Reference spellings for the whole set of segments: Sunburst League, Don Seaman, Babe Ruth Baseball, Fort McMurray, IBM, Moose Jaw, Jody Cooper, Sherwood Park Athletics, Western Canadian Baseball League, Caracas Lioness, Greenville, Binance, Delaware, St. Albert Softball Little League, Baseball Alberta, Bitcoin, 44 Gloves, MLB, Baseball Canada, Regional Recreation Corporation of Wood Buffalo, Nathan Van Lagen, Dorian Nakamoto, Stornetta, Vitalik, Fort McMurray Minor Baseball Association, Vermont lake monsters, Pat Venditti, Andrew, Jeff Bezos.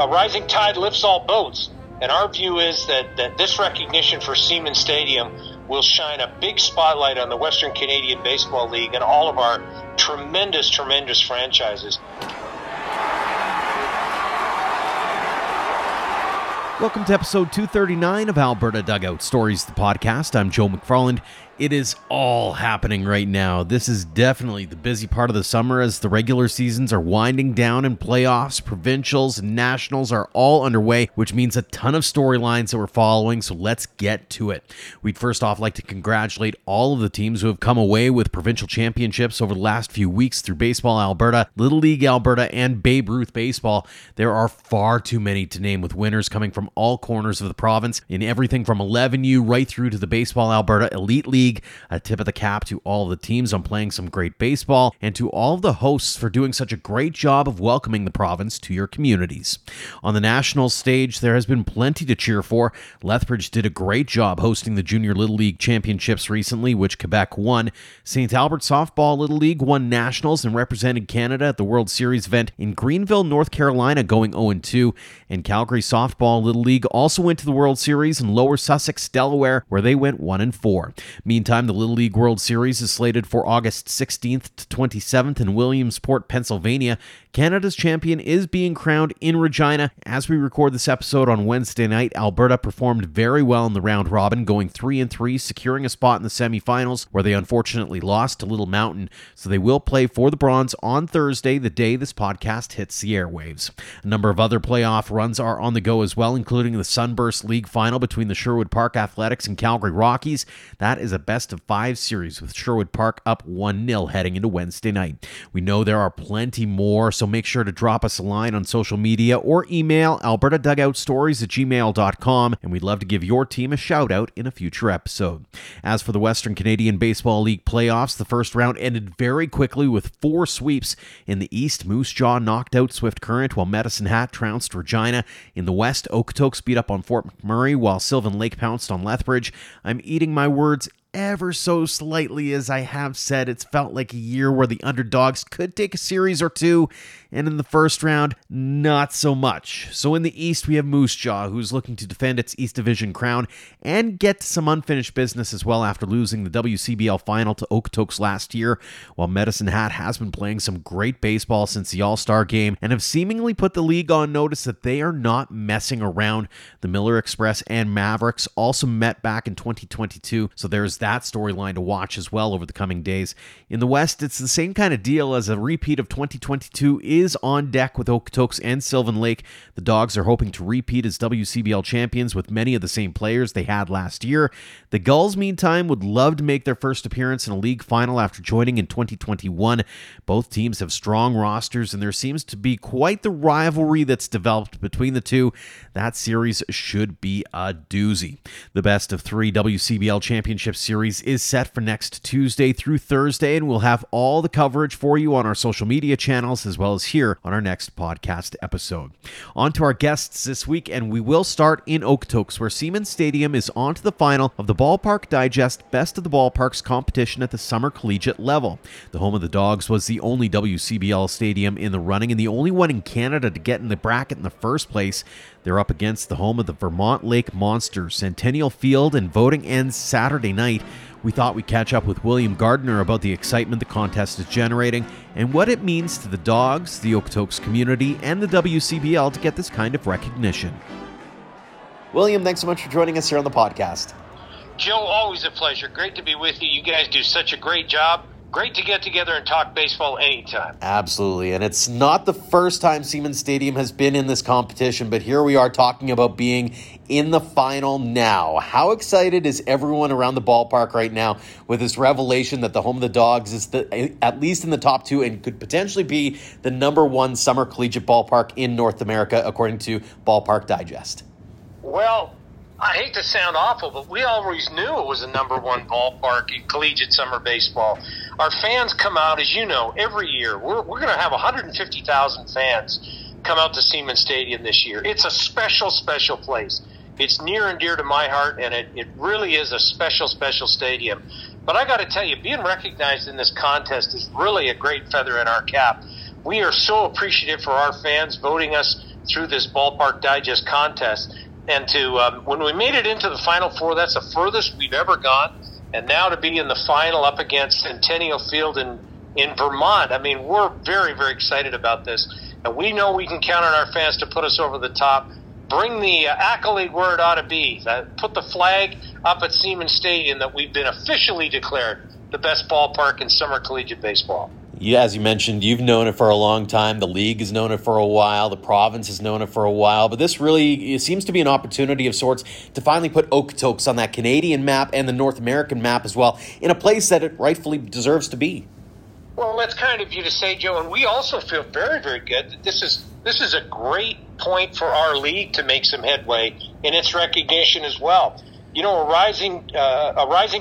a rising tide lifts all boats. And our view is that this recognition for Seaman Stadium will shine a big spotlight on the Western Canadian Baseball League and all of our tremendous, tremendous franchises. Welcome to episode 239 of Alberta Dugout Stories, the podcast. I'm Joe McFarland. It is all happening right now. This is definitely the busy part of the summer as the regular seasons are winding down and playoffs, provincials, and nationals are all underway, which means a ton of storylines that we're following, so let's get to it. We'd first off like to congratulate all of the teams who have come away with provincial championships over the last few weeks through Baseball Alberta, Little League Alberta, and Babe Ruth Baseball. There are far too many to name, with winners coming from all corners of the province in everything from 11U right through to the Baseball Alberta Elite League. A tip of the cap to all the teams on playing some great baseball, and to all the hosts for doing such a great job of welcoming the province to your communities. On the national stage, there has been plenty to cheer for. Lethbridge did a great job hosting the Junior Little League Championships recently, which Quebec won. St. Albert Softball Little League won nationals and represented Canada at the World Series event in Greenville, North Carolina, going 0-2. And Calgary Softball Little League also went to the World Series in Lower Sussex, Delaware, where they went 1-4. Meantime, the Little League World Series is slated for August 16th to 27th in Williamsport, Pennsylvania. Canada's champion is being crowned in Regina. As we record this episode on Wednesday night, Alberta performed very well in the round robin, going 3-3, securing a spot in the semifinals, where they unfortunately lost to Little Mountain. So they will play for the bronze on Thursday, the day this podcast hits the airwaves. A number of other playoff runs are on the go as well, including the Sunburst League final between the Sherwood Park Athletics and Calgary Rockies. That is a best-of-5 series with Sherwood Park up 1-0 heading into Wednesday night. We know there are plenty more, so make sure to drop us a line on social media or email albertadugoutstories@gmail.com, and we'd love to give your team a shout-out in a future episode. As for the Western Canadian Baseball League playoffs, the first round ended very quickly with 4 sweeps. In the East, Moose Jaw knocked out Swift Current, while Medicine Hat trounced Regina. In the West, Okotoks beat up on Fort McMurray, while Sylvan Lake pounced on Lethbridge. I'm eating my words ever so slightly. As I have said, it's felt like a year where the underdogs could take a series or two, and in the first round, not so much. So in the East, we have Moose Jaw, who's looking to defend its East Division crown and get to some unfinished business as well after losing the WCBL final to Okotoks last year, while Medicine Hat has been playing some great baseball since the All-Star game and have seemingly put the league on notice that they are not messing around. The Miller Express and Mavericks also met back in 2022, so there's that storyline to watch as well over the coming days. In the West, it's the same kind of deal, as a repeat of 2022 is on deck with Okotoks and Sylvan Lake. The Dogs are hoping to repeat as WCBL champions with many of the same players they had last year. The Gulls, meantime, would love to make their first appearance in a league final after joining in 2021. Both teams have strong rosters, and there seems to be quite the rivalry that's developed between the two. That series should be a doozy. The best-of-3 WCBL championship series is set for next Tuesday through Thursday, and we'll have all the coverage for you on our social media channels as well as here on our next podcast episode. On to our guests this week, and we will start in Okotoks, where Seaman Stadium is on to the final of the Ballpark Digest Best of the Ballparks competition at the summer collegiate level. The home of the Dogs was the only WCBL stadium in the running and the only one in Canada to get in the bracket in the first place. They're up against the home of the Vermont Lake Monsters, Centennial Field, and voting ends Saturday night. We thought we'd catch up with William Gardner about the excitement the contest is generating and what it means to the Dogs, the Okotoks community, and the WCBL to get this kind of recognition. William, thanks so much for joining us here on the podcast. Joe, always a pleasure. Great to be with you. You guys do such a great job. Great to get together and talk baseball anytime. Absolutely, and it's not the first time Seaman Stadium has been in this competition, but here we are talking about being in the final now. How excited is everyone around the ballpark right now with this revelation that the home of the Dogs is at least in the top 2 and could potentially be the #1 summer collegiate ballpark in North America, according to Ballpark Digest? Well, I hate to sound awful, but we always knew it was the #1 ballpark in collegiate summer baseball. Our fans come out, as you know, every year. We're going to have 150,000 fans come out to Seaman Stadium this year. It's a special, special place. It's near and dear to my heart, and it really is a special, special stadium. But I got to tell you, being recognized in this contest is really a great feather in our cap. We are so appreciative for our fans voting us through this Ballpark Digest contest. And to when we made it into the Final Four, that's the furthest we've ever gone. And now to be in the final up against Centennial Field in Vermont, I mean, we're very, very excited about this. And we know we can count on our fans to put us over the top. Bring the accolade where it ought to be. Put the flag up at Seaman Stadium that we've been officially declared the best ballpark in summer collegiate baseball. Yeah, as you mentioned, you've known it for a long time. The league has known it for a while. The province has known it for a while. But this really, it seems to be an opportunity of sorts to finally put Okotoks on that Canadian map and the North American map as well, in a place that it rightfully deserves to be. Well, that's kind of you to say, Joe, and we also feel very, very good that this is a great point for our league to make some headway in its recognition as well. You know, a rising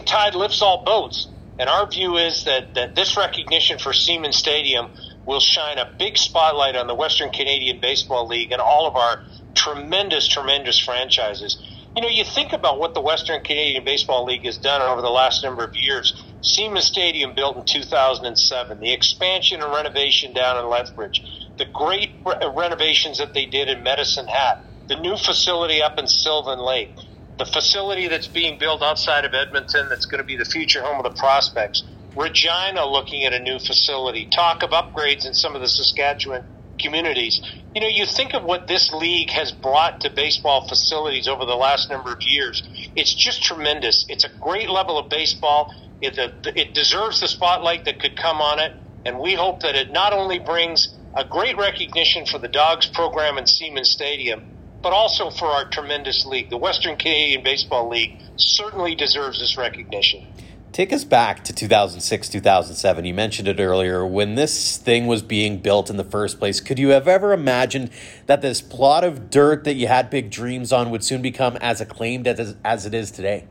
tide lifts all boats. And our view is that this recognition for Seaman Stadium will shine a big spotlight on the Western Canadian Baseball League and all of our tremendous, tremendous franchises. You know, you think about what the Western Canadian Baseball League has done over the last number of years. Seaman Stadium built in 2007, the expansion and renovation down in Lethbridge, the great renovations that they did in Medicine Hat, the new facility up in Sylvan Lake, the facility that's being built outside of Edmonton that's going to be the future home of the prospects. Regina looking at a new facility. Talk of upgrades in some of the Saskatchewan communities. You know, you think of what this league has brought to baseball facilities over the last number of years. It's just tremendous. It's a great level of baseball. It deserves the spotlight that could come on it, and we hope that it not only brings a great recognition for the Dogs program in Seaman Stadium, but also for our tremendous league. The Western Canadian Baseball League certainly deserves this recognition. Take us back to 2006, 2007. You mentioned it earlier. When this thing was being built in the first place, could you have ever imagined that this plot of dirt that you had big dreams on would soon become as acclaimed as it is today?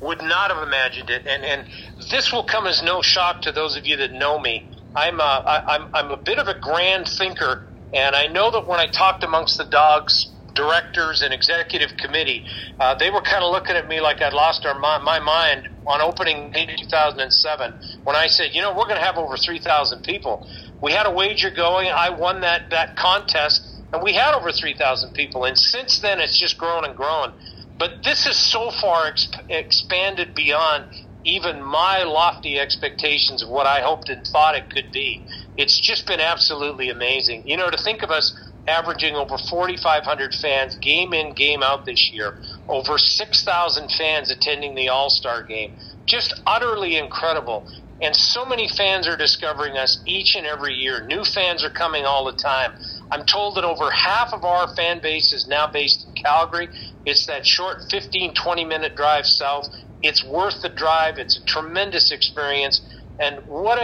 Would not have imagined it. And this will come as no shock to those of you that know me. I'm a bit of a grand thinker. And I know that when I talked amongst the Dogs directors and executive committee, they were kind of looking at me like I'd lost my mind on opening day 2007 when I said, you know, we're going to have over 3,000 people. We had a wager going. I won that contest, and we had over 3,000 people. And since then, it's just grown and grown. But this has so far expanded beyond even my lofty expectations of what I hoped and thought it could be. It's just been absolutely amazing. You know, to think of us averaging over 4,500 fans game in, game out this year, over 6,000 fans attending the All-Star game, just utterly incredible. And so many fans are discovering us each and every year. New fans are coming all the time. I'm told that over half of our fan base is now based in Calgary. It's that short 15, 20-minute drive south. It's worth the drive. It's a tremendous experience. And what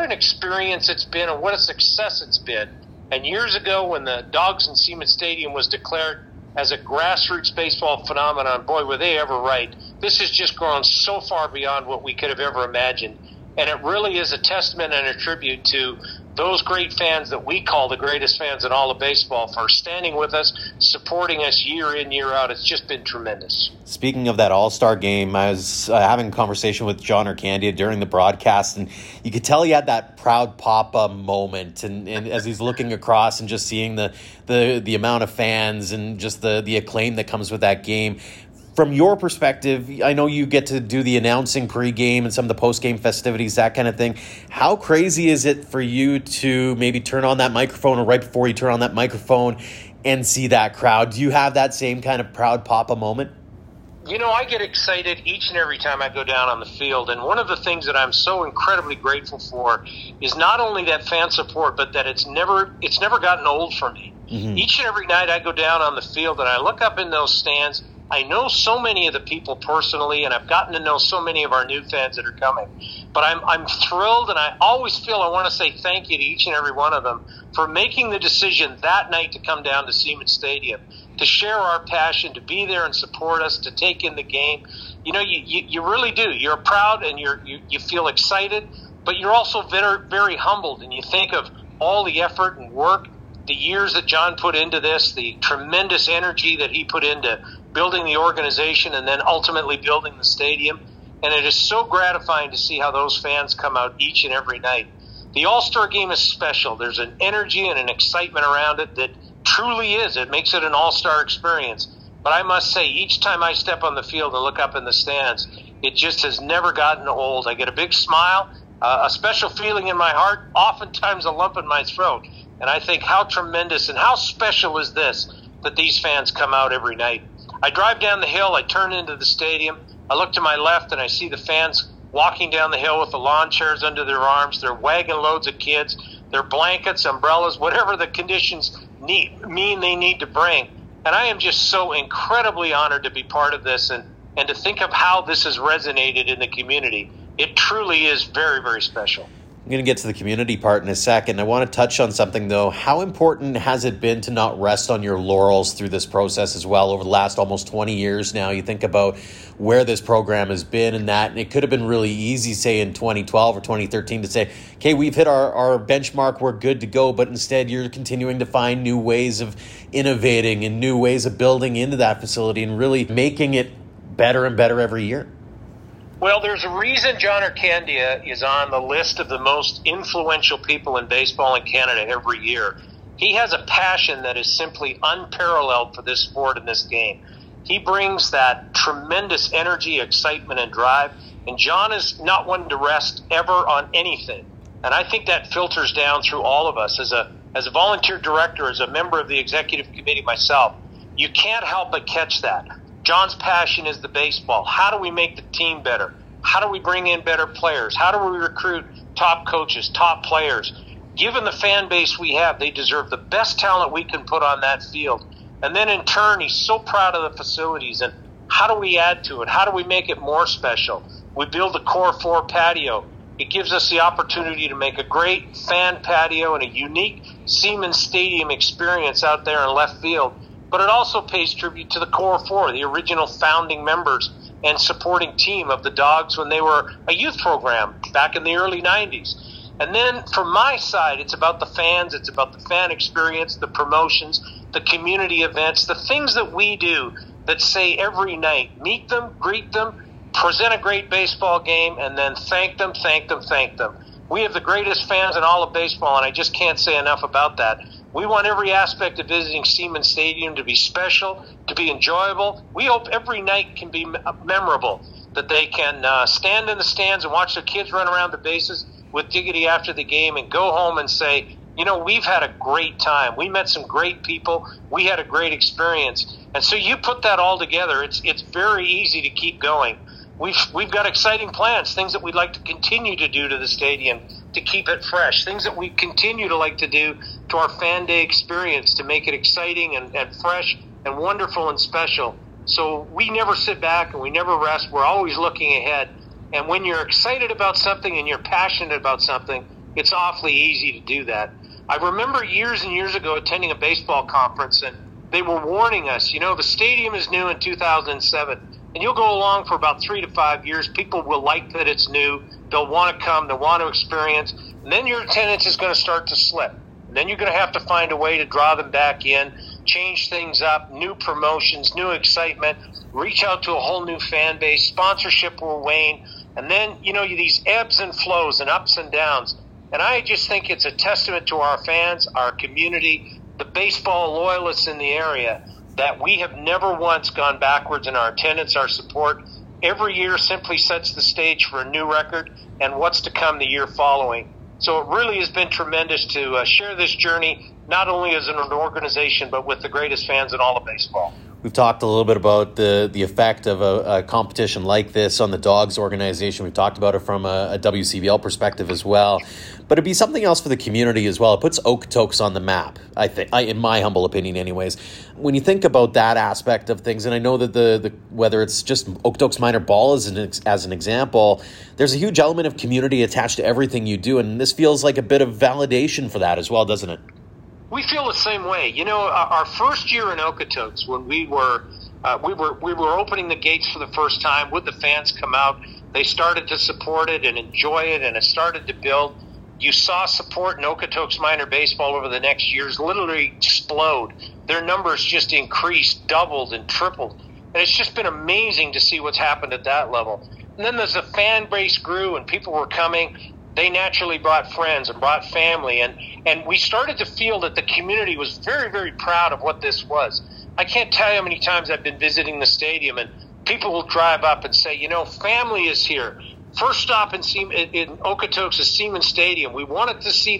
an experience it's been, and what a success it's been. And years ago, when the Dogs in Seaman Stadium was declared as a grassroots baseball phenomenon, boy, were they ever right. This has just grown so far beyond what we could have ever imagined. And it really is a testament and a tribute to those great fans that we call the greatest fans in all of baseball for standing with us, supporting us year in, year out. It's just been tremendous. Speaking of that All-Star game, I was having a conversation with John Ircandia during the broadcast, and you could tell he had that proud papa moment. And as he's looking across and just seeing the amount of fans and just the acclaim that comes with that game. From your perspective, I know you get to do the announcing pregame and some of the postgame festivities, that kind of thing. How crazy is it for you to maybe turn on that microphone, or right before you turn on that microphone, and see that crowd? Do you have that same kind of proud papa moment? You know, I get excited each and every time I go down on the field. And one of the things that I'm so incredibly grateful for is not only that fan support, but that it's never gotten old for me. Mm-hmm. Each and every night I go down on the field and I look up in those stands. I know so many of the people personally, and I've gotten to know so many of our new fans that are coming. But I'm thrilled, and I always feel I want to say thank you to each and every one of them for making the decision that night to come down to Seaman Stadium, to share our passion, to be there and support us, to take in the game. You know, you really do. You're proud, and you feel excited, but you're also very, very humbled. And you think of all the effort and work, the years that John put into this, the tremendous energy that he put into building the organization and then ultimately building the stadium. And it is so gratifying to see how those fans come out each and every night. The All-Star game is special. There's an energy and an excitement around it that truly is. It makes it an all-star experience. But I must say, each time I step on the field and look up in the stands, it just has never gotten old. I get a big smile, a special feeling in my heart, oftentimes a lump in my throat. And I think how tremendous and how special is this that these fans come out every night. I drive down the hill, I turn into the stadium, I look to my left and I see the fans walking down the hill with the lawn chairs under their arms, their wagon loads of kids, their blankets, umbrellas, whatever the conditions mean they need to bring. And I am just so incredibly honored to be part of this and to think of how this has resonated in the community. It truly is very, very special. I'm going to get to the community part in a second. I want to touch on something, though. How important has it been to not rest on your laurels through this process as well over the last almost 20 years now? You think about where this program has been and that, and it could have been really easy, say, in 2012 or 2013 to say, okay, we've hit our benchmark, we're good to go, but instead you're continuing to find new ways of innovating and new ways of building into that facility and really making it better and better every year. Well, there's a reason John Ircandia is on the list of the most influential people in baseball in Canada every year. He has a passion that is simply unparalleled for this sport and this game. He brings that tremendous energy, excitement, and drive, and John is not one to rest ever on anything. And I think that filters down through all of us. As a volunteer director, as a member of the executive committee myself, you can't help but catch that. John's passion is the baseball. How do we make the team better? How do we bring in better players? How do we recruit top coaches, top players? Given the fan base we have, they deserve the best talent we can put on that field. And then in turn, he's so proud of the facilities. And how do we add to it? How do we make it more special? We build the Core Four patio. It gives us the opportunity to make a great fan patio and a unique Seaman Stadium experience out there in left field. But it also pays tribute to the Core Four, the original founding members and supporting team of the Dogs when they were a youth program back in the early 90s. And then from my side, it's about the fans, it's about the fan experience, the promotions, the community events, the things that we do that say every night, meet them, greet them, present a great baseball game, and then thank them. We have the greatest fans in all of baseball, and I just can't say enough about that. We want every aspect of visiting Seaman Stadium to be special, to be enjoyable. We hope every night can be memorable, that they can stand in the stands and watch their kids run around the bases with dignity after the game and go home and say, you know, we've had a great time. We met some great people. We had a great experience. And so you put that all together. It's very easy to keep going. We've got exciting plans, things that we'd like to continue to do to the stadium to keep it fresh, things that we continue to like to do to our fan day experience to make it exciting and fresh and wonderful and special. So we never sit back and we never rest. We're always looking ahead. And when you're excited about something and you're passionate about something, it's awfully easy to do that. I remember years and years ago attending a baseball conference, and they were warning us, you know, the stadium is new in 2007. And you'll go along for about 3 to 5 years. People will like that it's new. They'll want to come. They'll want to experience. And then your attendance is going to start to slip. And then you're going to have to find a way to draw them back in, change things up, new promotions, new excitement, reach out to a whole new fan base. Sponsorship will wane. And then, you know, these ebbs and flows and ups and downs. And I just think it's a testament to our fans, our community, the baseball loyalists in the area, that we have never once gone backwards in our attendance, our support. Every year simply sets the stage for a new record and what's to come the year following. So it really has been tremendous to share this journey, not only as an organization, but with the greatest fans in all of baseball. We've talked a little bit about the effect of a competition like this on the Dogs organization. We've talked about it from a WCBL perspective as well. But it'd be something else for the community as well. It puts Okotoks on the map, I think, in my humble opinion anyways. When you think about that aspect of things, and I know that the whether it's just Okotoks minor ball as an example, there's a huge element of community attached to everything you do. And this feels like a bit of validation for that as well, doesn't it? We feel the same way. You know, our first year in Okotoks, when we were opening the gates for the first time, would the fans come out? They started to support it and enjoy it, and it started to build. You saw support in Okotoks minor baseball over the next years literally explode. Their numbers just increased, doubled, and tripled. And it's just been amazing to see what's happened at that level. And then as the fan base grew and people were coming, they naturally brought friends and brought family, and we started to feel that the community was very, very proud of what this was. I can't tell you how many times I've been visiting the stadium, and people will drive up and say, you know, family is here. First stop in Okotoks is Seaman Stadium. We wanted to see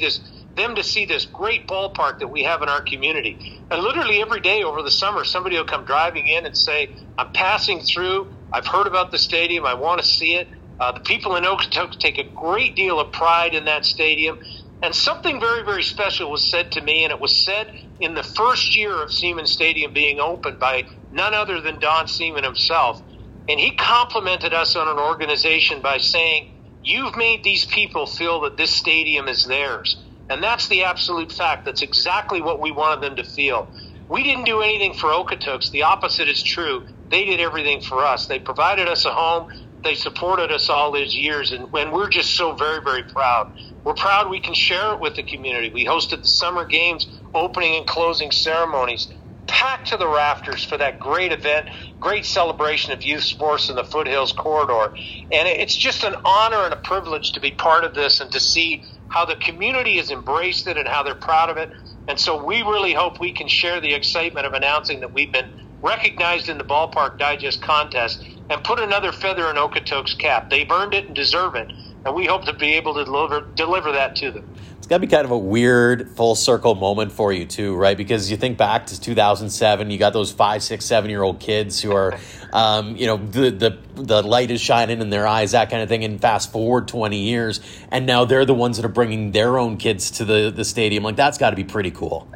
them to see this great ballpark that we have in our community. And literally every day over the summer, somebody will come driving in and say, I'm passing through, I've heard about the stadium, I want to see it. The people in Okotoks take a great deal of pride in that stadium. And something very, very special was said to me, and it was said in the first year of Seaman Stadium being opened by none other than Don Seaman himself. And he complimented us on an organization by saying, you've made these people feel that this stadium is theirs. And that's the absolute fact. That's exactly what we wanted them to feel. We didn't do anything for Okotoks. The opposite is true. They did everything for us. They provided us a home. They supported us all these years, and we're just so very, very proud. We're proud we can share it with the community. We hosted the summer games, opening and closing ceremonies, packed to the rafters for that great event, great celebration of youth sports in the Foothills Corridor. And it's just an honor and a privilege to be part of this and to see how the community has embraced it and how they're proud of it. And so we really hope we can share the excitement of announcing that we've been recognized in the Ballpark Digest contest and put another feather in Okotoks' cap. They've earned it and deserve it, and we hope to be able to deliver that to them. It's got to be kind of a weird full circle moment for you too, right? Because you think back to 2007, you got those 5, 6, 7-year-old kids who are, the light is shining in their eyes, that kind of thing. And fast forward 20 years, and now they're the ones that are bringing their own kids to the stadium. Like, that's got to be pretty cool.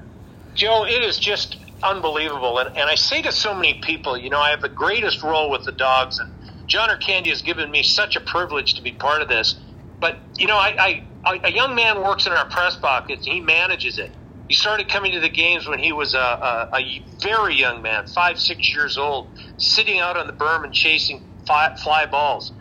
Joe, it is just unbelievable. And I say to so many people, you know, I have the greatest role with the Dogs, and John Ircandia has given me such a privilege to be part of this. But, you know, a young man works in our press box. He manages it. He started coming to the games when he was a very young man, 5, 6 years old, sitting out on the berm and chasing fly balls.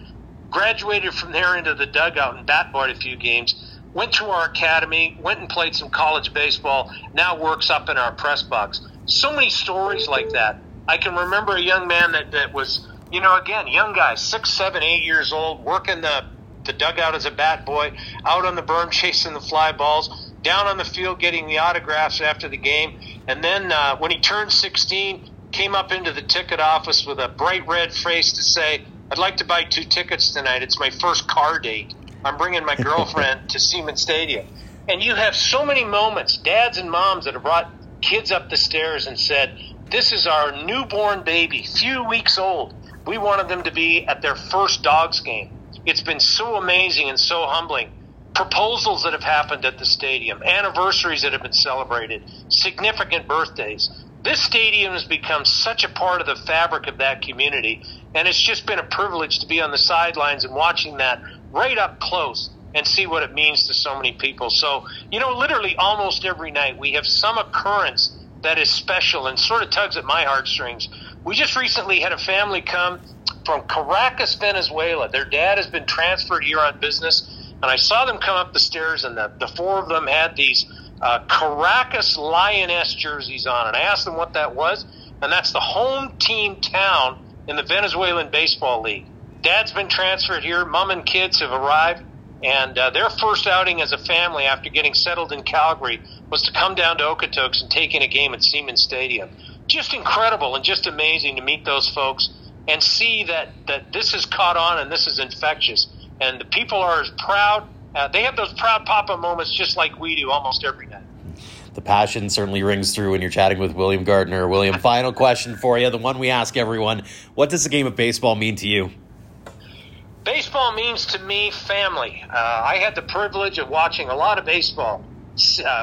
Graduated from there into the dugout and bat boy a few games. Went to our academy, went and played some college baseball, now works up in our press box. So many stories like that. I can remember a young man that was, you know, again, young guy, 6, 7, 8 years old, working the dugout as a bat boy, out on the berm chasing the fly balls, down on the field getting the autographs after the game. And then when he turned 16, came up into the ticket office with a bright red face to say, I'd like to buy 2 tickets tonight. It's my first car date. I'm bringing my girlfriend to Seaman Stadium. And you have so many moments, dads and moms that have brought kids up the stairs and said, this is our newborn baby, few weeks old. We wanted them to be at their first Dogs game. It's been so amazing and so humbling. Proposals that have happened at the stadium, anniversaries that have been celebrated, significant birthdays. This stadium has become such a part of the fabric of that community, and it's just been a privilege to be on the sidelines and watching that right up close and see what it means to so many people. So, you know, literally almost every night we have some occurrence that is special and sort of tugs at my heartstrings. We just recently had a family come from Caracas, Venezuela. Their dad has been transferred here on business, and I saw them come up the stairs, and the 4 of them had these Caracas Lioness jerseys on, and I asked them what that was, and that's the home team town in the Venezuelan Baseball League. Dad's been transferred here. Mom and kids have arrived, and their first outing as a family after getting settled in Calgary was to come down to Okotoks and take in a game at Seaman Stadium. Just incredible and just amazing to meet those folks and see that this has caught on and this is infectious. And the people are as proud. They have those proud papa moments just like we do almost every night. The passion certainly rings through when you're chatting with William Gardner. William, final question for you, the one we ask everyone. What does the game of baseball mean to you? Baseball means to me family. I had the privilege of watching a lot of baseball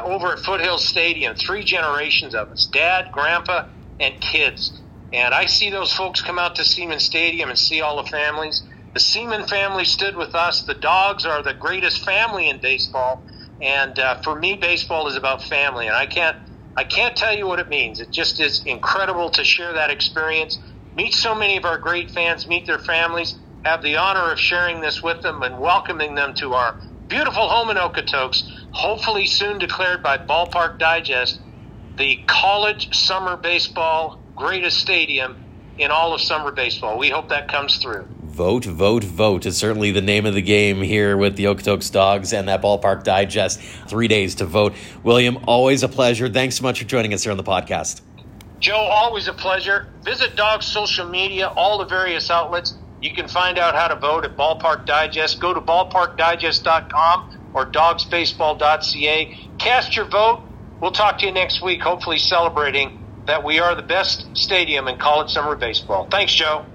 over at Foothills Stadium, 3 generations of us, dad, grandpa, and kids. And I see those folks come out to Seaman Stadium and see all the families. The Seaman family stood with us. The Dogs are the greatest family in baseball. And for me, baseball is about family. And I can't tell you what it means. It just is incredible to share that experience, meet so many of our great fans, meet their families, have the honor of sharing this with them and welcoming them to our beautiful home in Okotoks, hopefully soon declared by Ballpark Digest, the college summer baseball greatest stadium in all of summer baseball. We hope that comes through. Vote, vote, vote is certainly the name of the game here with the Okotoks Dogs and that Ballpark Digest. 3 days to vote. William, always a pleasure. Thanks so much for joining us here on the podcast. Joe, always a pleasure. Visit Dogs' social media, all the various outlets. You can find out how to vote at Ballpark Digest. Go to ballparkdigest.com or dogsbaseball.ca. Cast your vote. We'll talk to you next week, hopefully celebrating that we are the best stadium in college summer baseball. Thanks, Joe.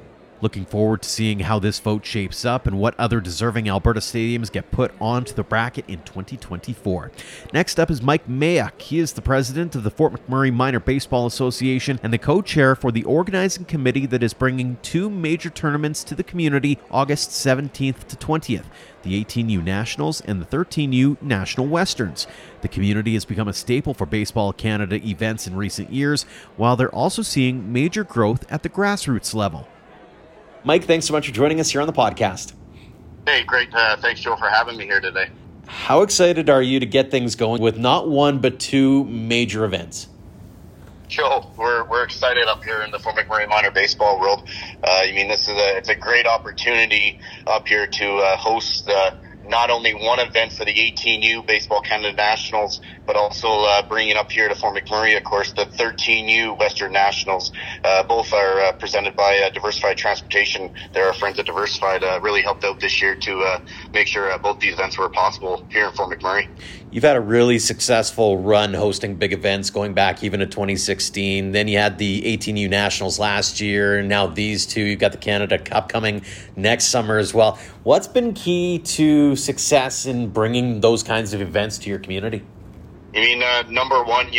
Looking forward to seeing how this vote shapes up and what other deserving Alberta stadiums get put onto the bracket in 2024. Next up is Mike Mayuk. He is the president of the Fort McMurray Minor Baseball Association and the co-chair for the organizing committee that is bringing two major tournaments to the community August 17th to 20th. The 18U Nationals and the 13U National Westerns. The community has become a staple for Baseball Canada events in recent years, while they're also seeing major growth at the grassroots level. Mike, thanks so much for joining us here on the podcast. Hey, great. Thanks, Joe, for having me here today. How excited are you to get things going with not one but two major events? Joe, we're excited up here in the Fort McMurray Minor Baseball world. It's a great opportunity up here to host not only one event for the 18U Baseball Canada Nationals, but also bringing up here to Fort McMurray, of course, the 13U Western Nationals. Both are presented by Diversified Transportation. They're our friends at Diversified, really helped out this year to make sure both these events were possible here in Fort McMurray. You've had a really successful run hosting big events going back even to 2016. Then you had the 18U Nationals last year, and now these two. You've got the Canada Cup coming next summer as well. What's been key to success in bringing those kinds of events to your community? Number one,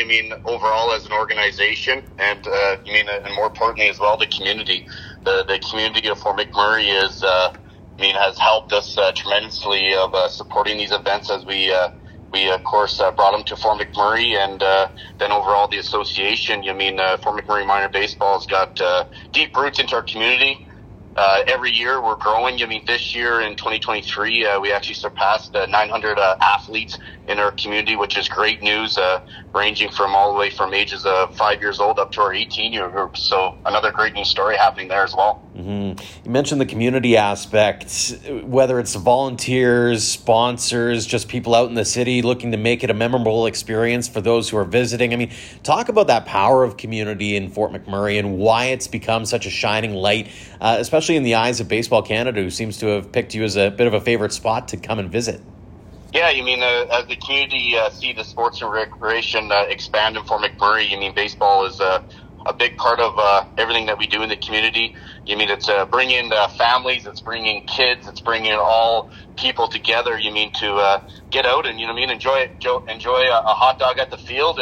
overall as an organization, and and more importantly as well, the community. The community of Fort McMurray is, has helped us tremendously of supporting these events as we, of course, brought them to Fort McMurray, and then overall the association. Fort McMurray Minor Baseball has got deep roots into our community. Every year we're growing. This year in 2023, we actually surpassed 900 athletes in our community, which is great news, ranging from all the way from ages of 5 years old up to our 18-year group. So another great news story happening there as well. Mm-hmm. You mentioned the community aspect, whether it's volunteers, sponsors, just people out in the city looking to make it a memorable experience for those who are visiting. Talk about that power of community in Fort McMurray and why it's become such a shining light, especially in the eyes of Baseball Canada, who seems to have picked you as a bit of a favorite spot to come and visit. Yeah, as the community see the sports and recreation expand in Fort McMurray, baseball is a big part of everything that we do in the community. It's bringing families, it's bringing kids, it's bringing all people together, to get out and, enjoy a hot dog at the field.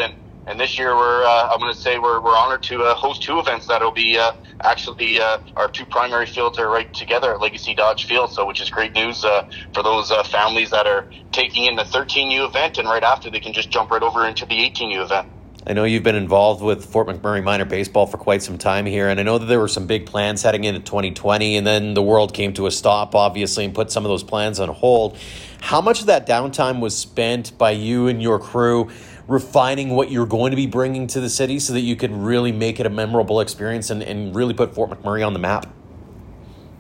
And this year, we're honored to host two events that'll be our two primary fields are right together at Legacy Dodge Field, so which is great news for those families that are taking in the 13U event, and right after they can just jump right over into the 18U event. I know you've been involved with Fort McMurray Minor Baseball for quite some time here, and I know that there were some big plans heading into 2020, and then the world came to a stop, obviously, and put some of those plans on hold. How much of that downtime was spent by you and your crew refining what you're going to be bringing to the city so that you could really make it a memorable experience and really put Fort McMurray on the map?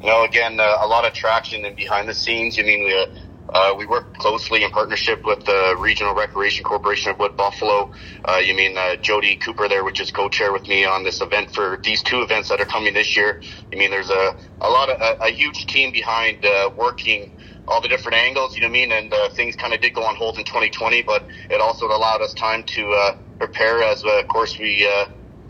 Again, a lot of traction and behind the scenes. We work closely in partnership with the Regional Recreation Corporation of Wood Buffalo. Jody Cooper there, which is co-chair with me on this event for these two events that are coming this year. There's a huge team behind working all the different angles, and things kind of did go on hold in 2020, but it also allowed us time to prepare as, of course, the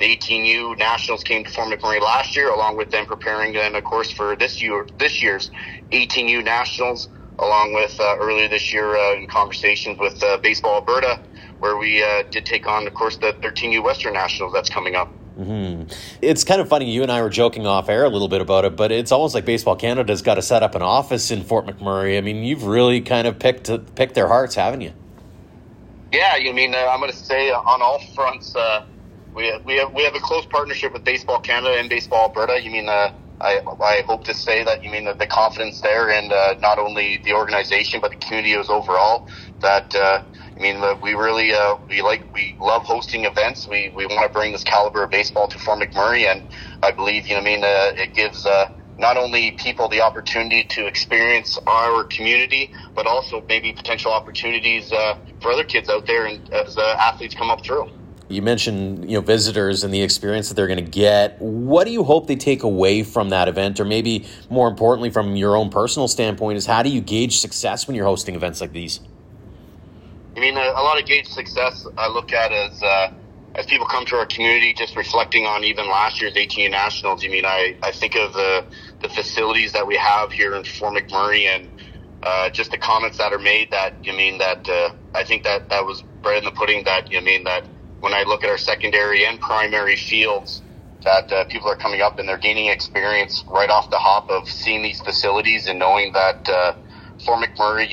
18U Nationals came to Fort McMurray last year, along with them preparing, and of course, for this year's 18U Nationals, along with earlier this year in conversations with Baseball Alberta, where we did take on, of course, the 13U Western Nationals that's coming up. Mm-hmm. It's kind of funny, you and I were joking off air a little bit about it, but it's almost like Baseball Canada's got to set up an office in Fort McMurray. You've really kind of picked their hearts, haven't you? Yeah, I'm going to say on all fronts, we have a close partnership with Baseball Canada and Baseball Alberta. I hope to say that, the confidence there and not only the organization but the community is overall that, we really, we love hosting events. We want to bring this caliber of baseball to Fort McMurray, and I believe, it gives not only people the opportunity to experience our community, but also maybe potential opportunities for other kids out there and as athletes come up through. You mentioned, visitors and the experience that they're going to get. What do you hope they take away from that event? Or maybe more importantly, from your own personal standpoint, is how do you gauge success when you're hosting events like these? I mean, a lot of gauge success I look at as people come to our community, just reflecting on even last year's ATA Nationals. I think of the facilities that we have here in Fort McMurray and just the comments that are made that I think that was bread in the pudding that when I look at our secondary and primary fields that people are coming up and they're gaining experience right off the hop of seeing these facilities and knowing that Fort McMurray,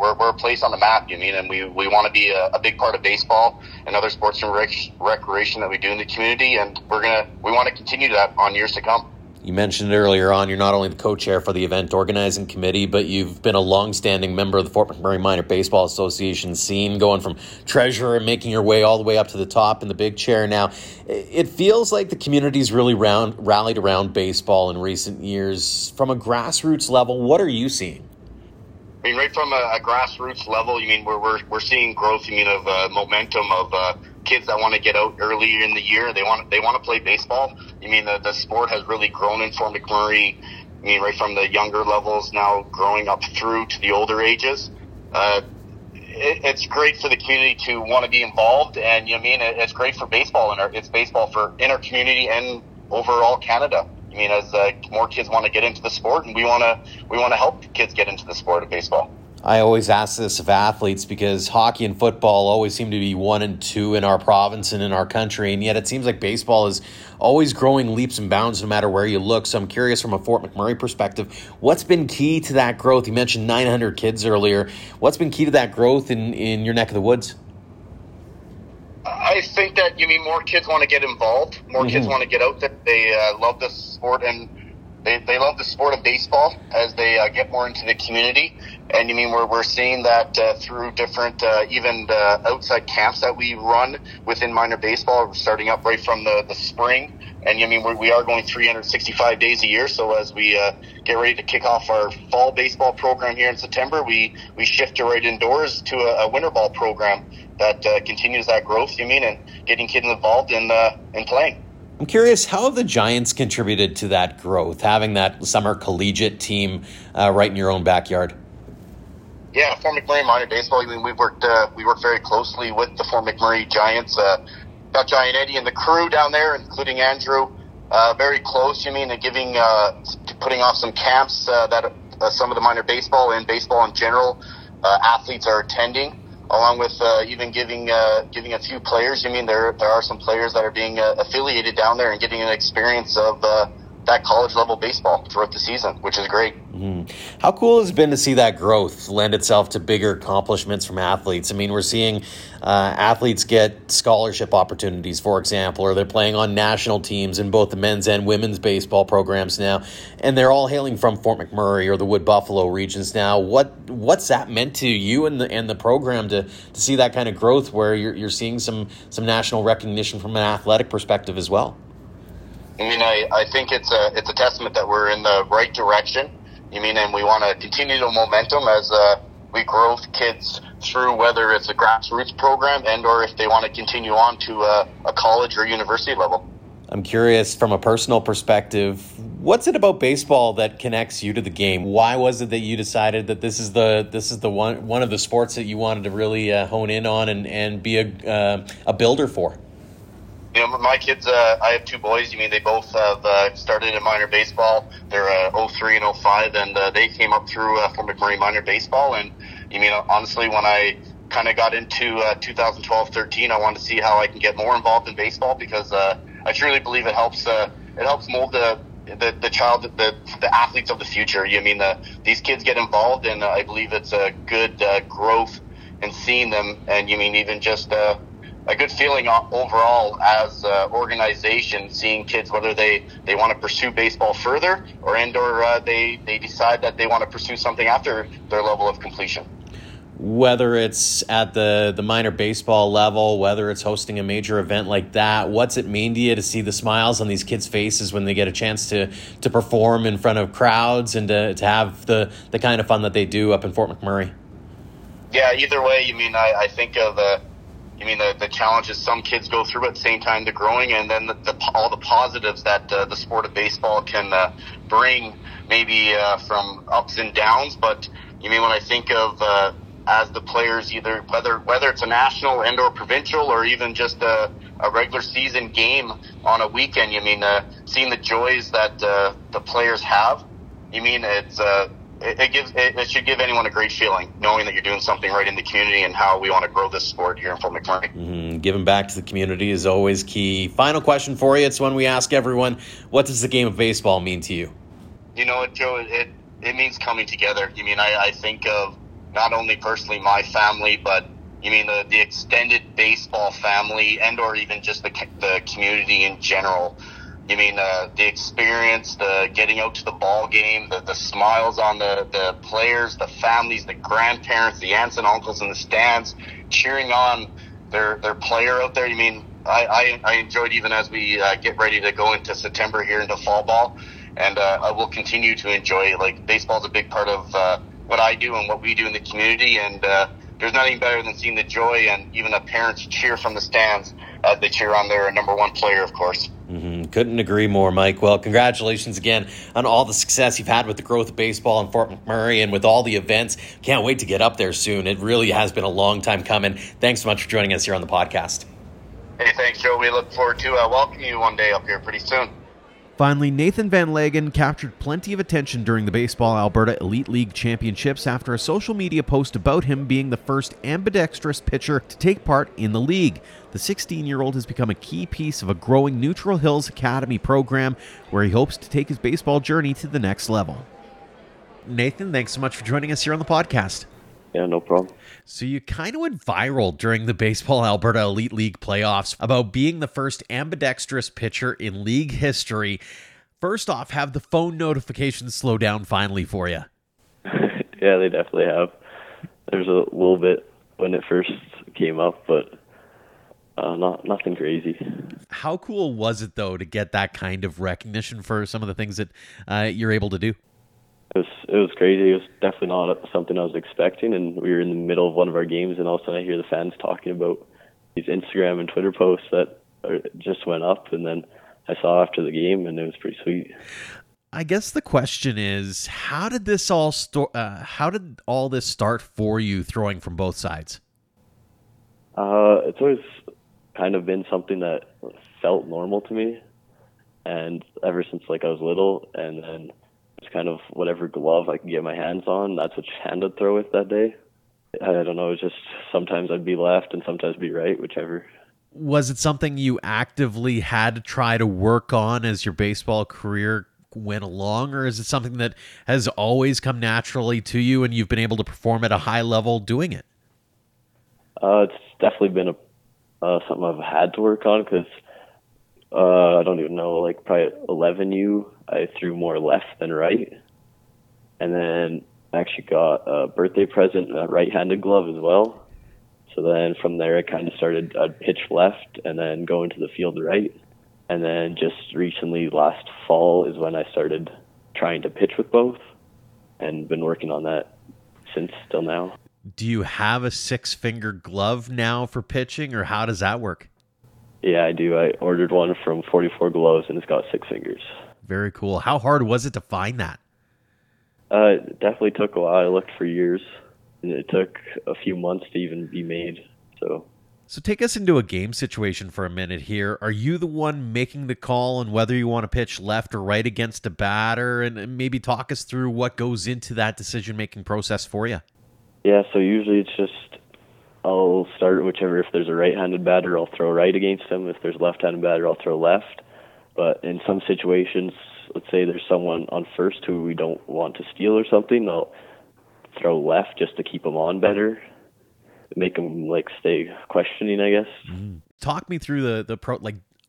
we're a place on the map, and we want to be a big part of baseball and other sports and recreation that we do in the community, and we want to continue that on years to come. You mentioned earlier on, you're not only the co-chair for the event organizing committee, but you've been a long-standing member of the Fort McMurray Minor Baseball Association scene, going from treasurer and making your way all the way up to the top in the big chair now. It feels like the community's really rallied around baseball in recent years. From a grassroots level, what are you seeing? Right from a grassroots level, we're seeing growth, of momentum of kids that want to get out earlier in the year. They want to play baseball. The sport has really grown in Fort McMurray. Right from the younger levels now growing up through to the older ages. It's great for the community to want to be involved, and it's great for baseball it's baseball for in our community and overall Canada. As more kids want to get into the sport, and we want to help kids get into the sport of baseball. I always ask this of athletes because hockey and football always seem to be 1 and 2 in our province and in our country, and yet it seems like baseball is always growing leaps and bounds no matter where you look. So I'm curious from a Fort McMurray perspective, what's been key to that growth? You mentioned 900 kids earlier. What's been key to that growth in your neck of the woods? I think that more kids want to get involved. More mm-hmm. kids want to get out there. They love the sport, and they love the sport of baseball as they get more into the community. And we're seeing that through different even the outside camps that we run within minor baseball, starting up right from the spring. And we are going 365 days a year. So as we get ready to kick off our fall baseball program here in September, we shift right indoors to a winter ball program that continues that growth, and getting kids involved in playing. I'm curious, how have the Giants contributed to that growth, having that summer collegiate team right in your own backyard? Yeah, Fort McMurray Minor Baseball, we worked very closely with the Fort McMurray Giants. Got Giant Eddie and the crew down there, including Andrew, very close, and giving, putting off some camps that some of the minor baseball and baseball in general athletes are attending, along with even giving a few players. There are some players that are being affiliated down there and getting an experience of that college-level baseball throughout the season, which is great. Mm-hmm. How cool has it been to see that growth lend itself to bigger accomplishments from athletes? We're seeing athletes get scholarship opportunities, for example, or they're playing on national teams in both the men's and women's baseball programs now, and they're all hailing from Fort McMurray or the Wood Buffalo regions now. What's that meant to you and the program to see that kind of growth where you're seeing some national recognition from an athletic perspective as well? I think it's a testament that we're in the right direction. And we want to continue the momentum as we grow kids through, whether it's a grassroots program and or if they want to continue on to a college or university level. I'm curious, from a personal perspective, what's it about baseball that connects you to the game? Why was it that you decided that this is the one of the sports that you wanted to really hone in on and be a builder for? My kids, I have two boys. They both have started in minor baseball. They're 03 and 05, and they came up through Fort McMurray Minor Baseball. And, honestly, when I kind of got into 2012-13, I wanted to see how I can get more involved in baseball because I truly believe it helps mold the child, the athletes of the future. These kids get involved, and I believe it's a good growth in seeing them. And, even just... a good feeling overall as an organization, seeing kids, whether they want to pursue baseball further or they decide that they want to pursue something after their level of completion. whether it's at the minor baseball level, whether it's hosting a major event like that, what's it mean to you to see the smiles on these kids' faces when they get a chance to perform in front of crowds and to have the kind of fun that they do up in Fort McMurray? Yeah, either way, you mean, I think of the challenges some kids go through, but at the same time they're growing, and then all the positives that the sport of baseball can bring, maybe from ups and downs. But you mean, when I think of as the players, either whether it's a national and or provincial, or even just a regular season game on a weekend, you mean, seeing the joys that the players have, you mean, it's it should give anyone a great feeling, knowing that you're doing something right in the community and how we want to grow this sport here in Fort McMurray. Mm-hmm. Giving back to the community is always key. Final question for you. It's one we ask everyone. What does the game of baseball mean to you? You know what, Joe, it means coming together. You mean, I think of not only personally my family, but you mean the extended baseball family and or even just the community in general. You mean the experience, the getting out to the ball game, the smiles on the players, the families, the grandparents, the aunts and uncles in the stands, cheering on their player out there. You mean, I enjoyed, even as we get ready to go into September here into fall ball, and I will continue to enjoy it. Like, baseball is a big part of what I do and what we do in the community, and there's nothing better than seeing the joy and even the parents cheer from the stands as they cheer on their number one player, of course. Mm-hmm. Couldn't agree more, Mike. Well, congratulations again on all the success you've had with the growth of baseball in Fort McMurray and with all the events. Can't wait to get up there soon. It really has been a long time coming. Thanks so much for joining us here on the podcast. Hey, thanks, Joe. We look forward to welcoming you one day up here pretty soon. Finally, Nathan Van Lagen captured plenty of attention during the Baseball Alberta Elite League Championships after a social media post about him being the first ambidextrous pitcher to take part in the league. The 16-year-old has become a key piece of a growing Neutral Hills Academy program where he hopes to take his baseball journey to the next level. Nathan, thanks so much for joining us here on the podcast. Yeah, no problem. So you kind of went viral during the Baseball Alberta Elite League playoffs about being the first ambidextrous pitcher in league history. First off, have the phone notifications slow down finally for you? Yeah, they definitely have. There's a little bit when it first came up, but nothing crazy. How cool was it, though, to get that kind of recognition for some of the things that you're able to do? It was crazy. It was definitely not something I was expecting, and we were in the middle of one of our games, and all of a sudden I hear the fans talking about these Instagram and Twitter posts that just went up, and then I saw after the game, and it was pretty sweet. I guess the question is, how did all this start for you, throwing from both sides? It's always kind of been something that felt normal to me, and ever since I was little, and then it's kind of whatever glove I can get my hands on, that's what hand I'd throw with that day. I don't know, it's just sometimes I'd be left and sometimes be right, whichever. Was it something you actively had to try to work on as your baseball career went along, or is it something that has always come naturally to you and you've been able to perform at a high level doing it? It's definitely been something I've had to work on because I don't even know, probably at 11U, I threw more left than right. And then I actually got a birthday present, a right-handed glove as well. So then from there, I kind of started, I'd pitch left and then go into the field right. And then just recently, last fall, is when I started trying to pitch with both and been working on that since till now. Do you have a six-finger glove now for pitching, or how does that work? Yeah, I do. I ordered one from 44 Gloves, and it's got six fingers. Very cool. How hard was it to find that? It definitely took a while. I looked for years, and it took a few months to even be made. So take us into a game situation for a minute here. Are you the one making the call on whether you want to pitch left or right against a batter? And maybe talk us through what goes into that decision-making process for you. Yeah, so usually it's just I'll start whichever. If there's a right-handed batter, I'll throw right against him. If there's a left-handed batter, I'll throw left. But in some situations, let's say there's someone on first who we don't want to steal or something, I'll throw left just to keep him on better, make him stay questioning, I guess. Talk me through the pro.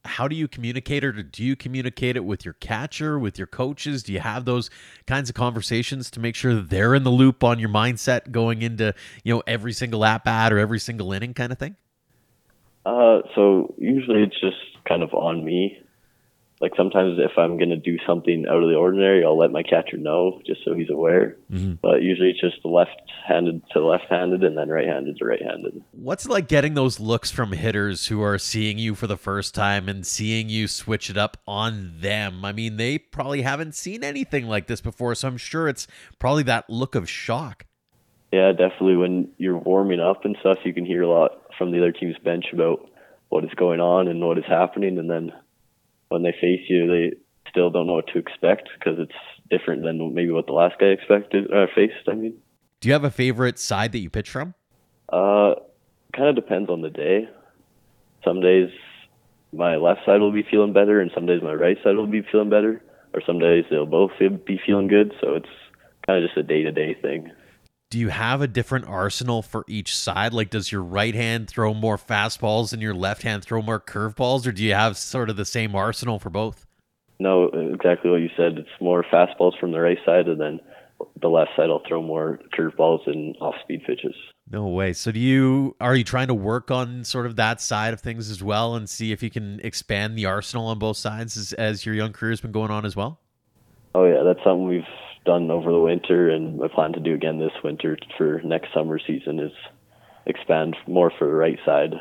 how do you communicate it? Or do you communicate it with your catcher, with your coaches? Do you have those kinds of conversations to make sure that they're in the loop on your mindset going into, you know, every single at-bat or every single inning kind of thing? So usually it's just kind of on me. Like sometimes if I'm going to do something out of the ordinary, I'll let my catcher know just so he's aware. Mm-hmm. But usually it's just left-handed to left-handed and then right-handed to right-handed. What's it like getting those looks from hitters who are seeing you for the first time and seeing you switch it up on them? I mean, they probably haven't seen anything like this before, so I'm sure it's probably that look of shock. Yeah, definitely. When you're warming up and stuff, you can hear a lot from the other team's bench about what is going on and what is happening. And then when they face you, they still don't know what to expect because it's different than maybe what the last guy expected or faced. I mean, do you have a favorite side that you pitch from? Kind of depends on the day. Some days my left side will be feeling better, and some days my right side will be feeling better, or some days they'll both be feeling good. So it's kind of just a day-to-day thing. Do you have a different arsenal for each side? Like, does your right hand throw more fastballs and your left hand throw more curveballs, or do you have sort of the same arsenal for both? No, exactly what you said. It's more fastballs from the right side, and then the left side will throw more curveballs and off-speed pitches. No way. So are you trying to work on sort of that side of things as well and see if you can expand the arsenal on both sides as your young career has been going on as well? Oh, yeah, that's something we've done over the winter, and I plan to do again this winter for next summer season, is expand more for the right side.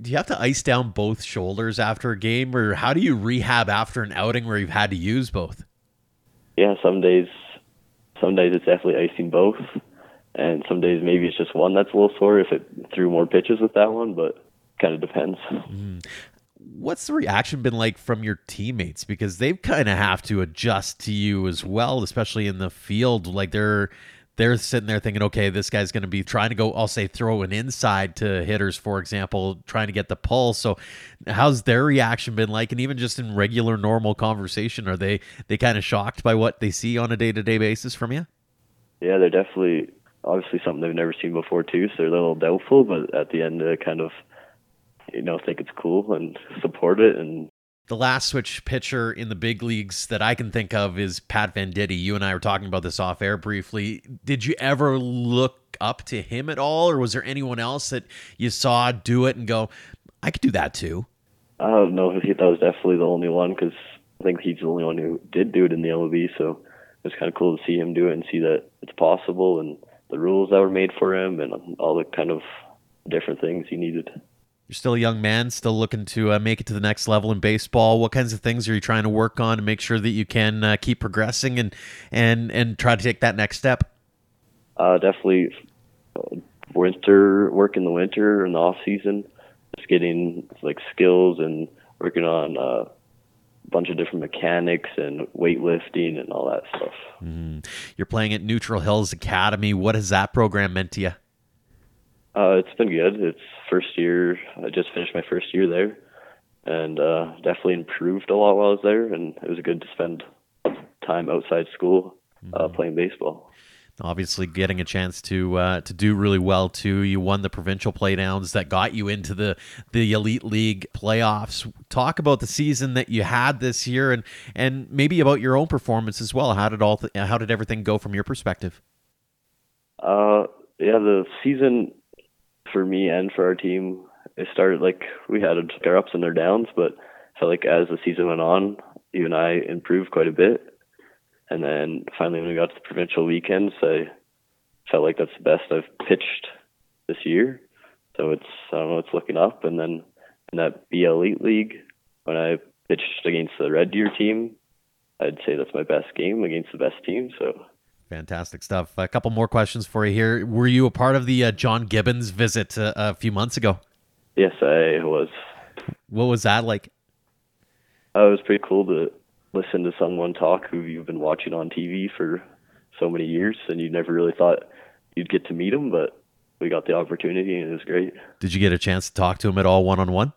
Do you have to ice down both shoulders after a game, or how do you rehab after an outing where you've had to use both? Yeah, some days it's definitely icing both, and some days maybe it's just one that's a little sore if it threw more pitches with that one, but kind of depends. Mm. What's the reaction been like from your teammates? Because they've kind of have to adjust to you as well, especially in the field. Like they're sitting there thinking, okay, this guy's going to be trying to go, I'll say, throw an inside to hitters, for example, trying to get the pull. So how's their reaction been like? And even just in regular, normal conversation, are they kind of shocked by what they see on a day-to-day basis from you? Yeah, they're definitely, obviously something they've never seen before too. So they're a little doubtful, but at the end, kind of, you know, think it's cool and support it. And the last switch pitcher in the big leagues that I can think of is Pat Venditti. You and I were talking about this off air briefly. Did you ever look up to him at all? Or was there anyone else that you saw do it and go, I could do that too? I don't know. That was definitely the only one, because I think he's the only one who did do it in the MLB. So it's kind of cool to see him do it and see that it's possible, and the rules that were made for him and all the kind of different things he needed. You're still a young man, still looking to make it to the next level in baseball. What kinds of things are you trying to work on to make sure that you can keep progressing and try to take that next step? Definitely winter work in the winter and the off season, just getting like skills and working on bunch of different mechanics and weightlifting and all that stuff. Mm. You're playing at Neutral Hills Academy. What has that program meant to you? It's been good. It's first year. I just finished my first year there, and definitely improved a lot while I was there. And it was good to spend time outside school playing baseball. Obviously, getting a chance to do really well too. You won the provincial playdowns that got you into the elite league playoffs. Talk about the season that you had this year, and maybe about your own performance as well. How did everything go from your perspective? Yeah, the season, for me and for our team, it started like we had our ups and our downs, but I felt like as the season went on, you and I improved quite a bit. And then finally, when we got to the provincial weekends, I felt like that's the best I've pitched this year. So it's, I don't know, it's looking up. And then in that BL Elite League, when I pitched against the Red Deer team, I'd say that's my best game against the best team. So fantastic stuff. A couple more questions for you here. Were you a part of the John Gibbons visit a few months ago? Yes, I was. What was that like? It was pretty cool to listen to someone talk who you've been watching on TV for so many years, and you never really thought you'd get to meet him, but we got the opportunity, and it was great. Did you get a chance to talk to him at all one-on-one?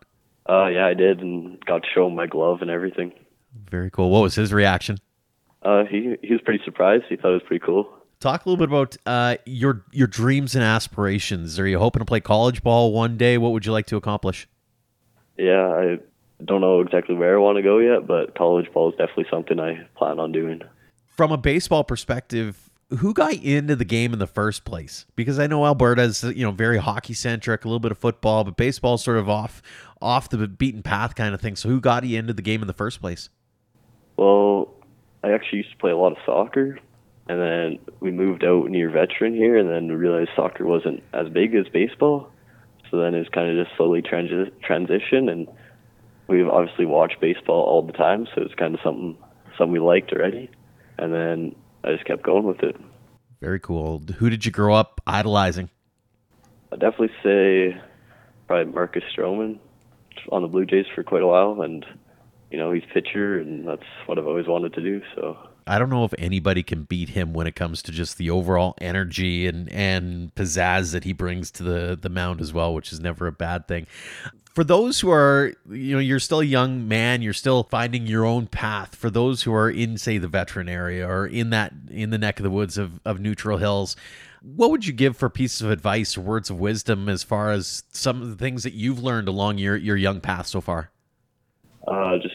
Yeah, I did, and got to show him my glove and everything. Very cool. What was his reaction? He was pretty surprised. He thought it was pretty cool. Talk a little bit about your dreams and aspirations. Are you hoping to play college ball one day? What would you like to accomplish? Yeah, I don't know exactly where I want to go yet, but college ball is definitely something I plan on doing. From a baseball perspective, who got into the game in the first place? Because I know Alberta is, you know, very hockey centric, a little bit of football, but baseball is sort of off the beaten path kind of thing. So who got you into the game in the first place? Well, I actually used to play a lot of soccer, and then we moved out near Veteran here, and then we realized soccer wasn't as big as baseball. So then it was kind of just slowly transition, and we've obviously watched baseball all the time, so it's kind of something we liked already. And then I just kept going with it. Very cool. Who did you grow up idolizing? I'd definitely say probably Marcus Stroman on the Blue Jays for quite a while. And, you know, he's a pitcher, and that's what I've always wanted to do. So I don't know if anybody can beat him when it comes to just the overall energy and pizzazz that he brings to the mound as well, which is never a bad thing. For those who are, you know, you're still a young man, you're still finding your own path. For those who are in, say, the Veteran area or in the neck of the woods of Neutral Hills, what would you give for pieces of advice or words of wisdom as far as some of the things that you've learned along your young path so far? Just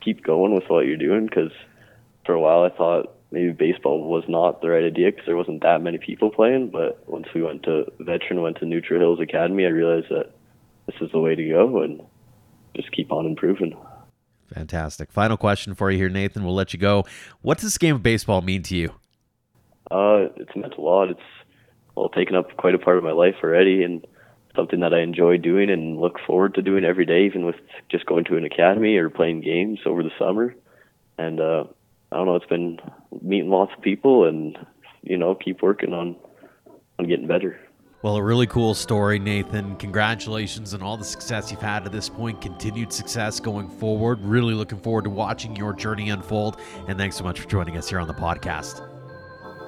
keep going with what you're doing, because for a while I thought maybe baseball was not the right idea because there wasn't that many people playing. But once we went to Veteran, went to Neutral Hills Academy, I realized that this is the way to go and just keep on improving. Fantastic. Final question for you here, Nathan. We'll let you go. What does this game of baseball mean to you? It's meant a lot. It's taken up quite a part of my life already, and something that I enjoy doing and look forward to doing every day, even with just going to an academy or playing games over the summer. And I don't know, it's been meeting lots of people and, you know, keep working on getting better. Well, a really cool story, Nathan. Congratulations on all the success you've had at this point. Continued success going forward. Really looking forward to watching your journey unfold. And thanks so much for joining us here on the podcast.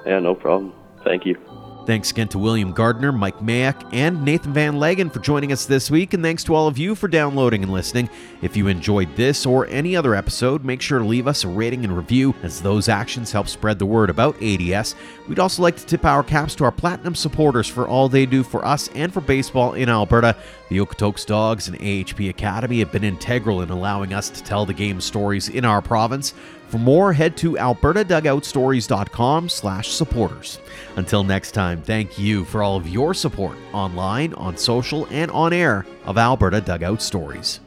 Yeah, no problem. Thank you. Thanks again to William Gardner, Mike Mayuk, and Nathan Van Lagen for joining us this week, and thanks to all of you for downloading and listening. If you enjoyed this or any other episode, make sure to leave us a rating and review, as those actions help spread the word about ADS. We'd also like to tip our caps to our Platinum supporters for all they do for us and for baseball in Alberta. The Okotoks Dogs and AHP Academy have been integral in allowing us to tell the game stories in our province. For more, head to albertadugoutstories.com/supporters. Until next time, thank you for all of your support online, on social, and on air of Alberta Dugout Stories.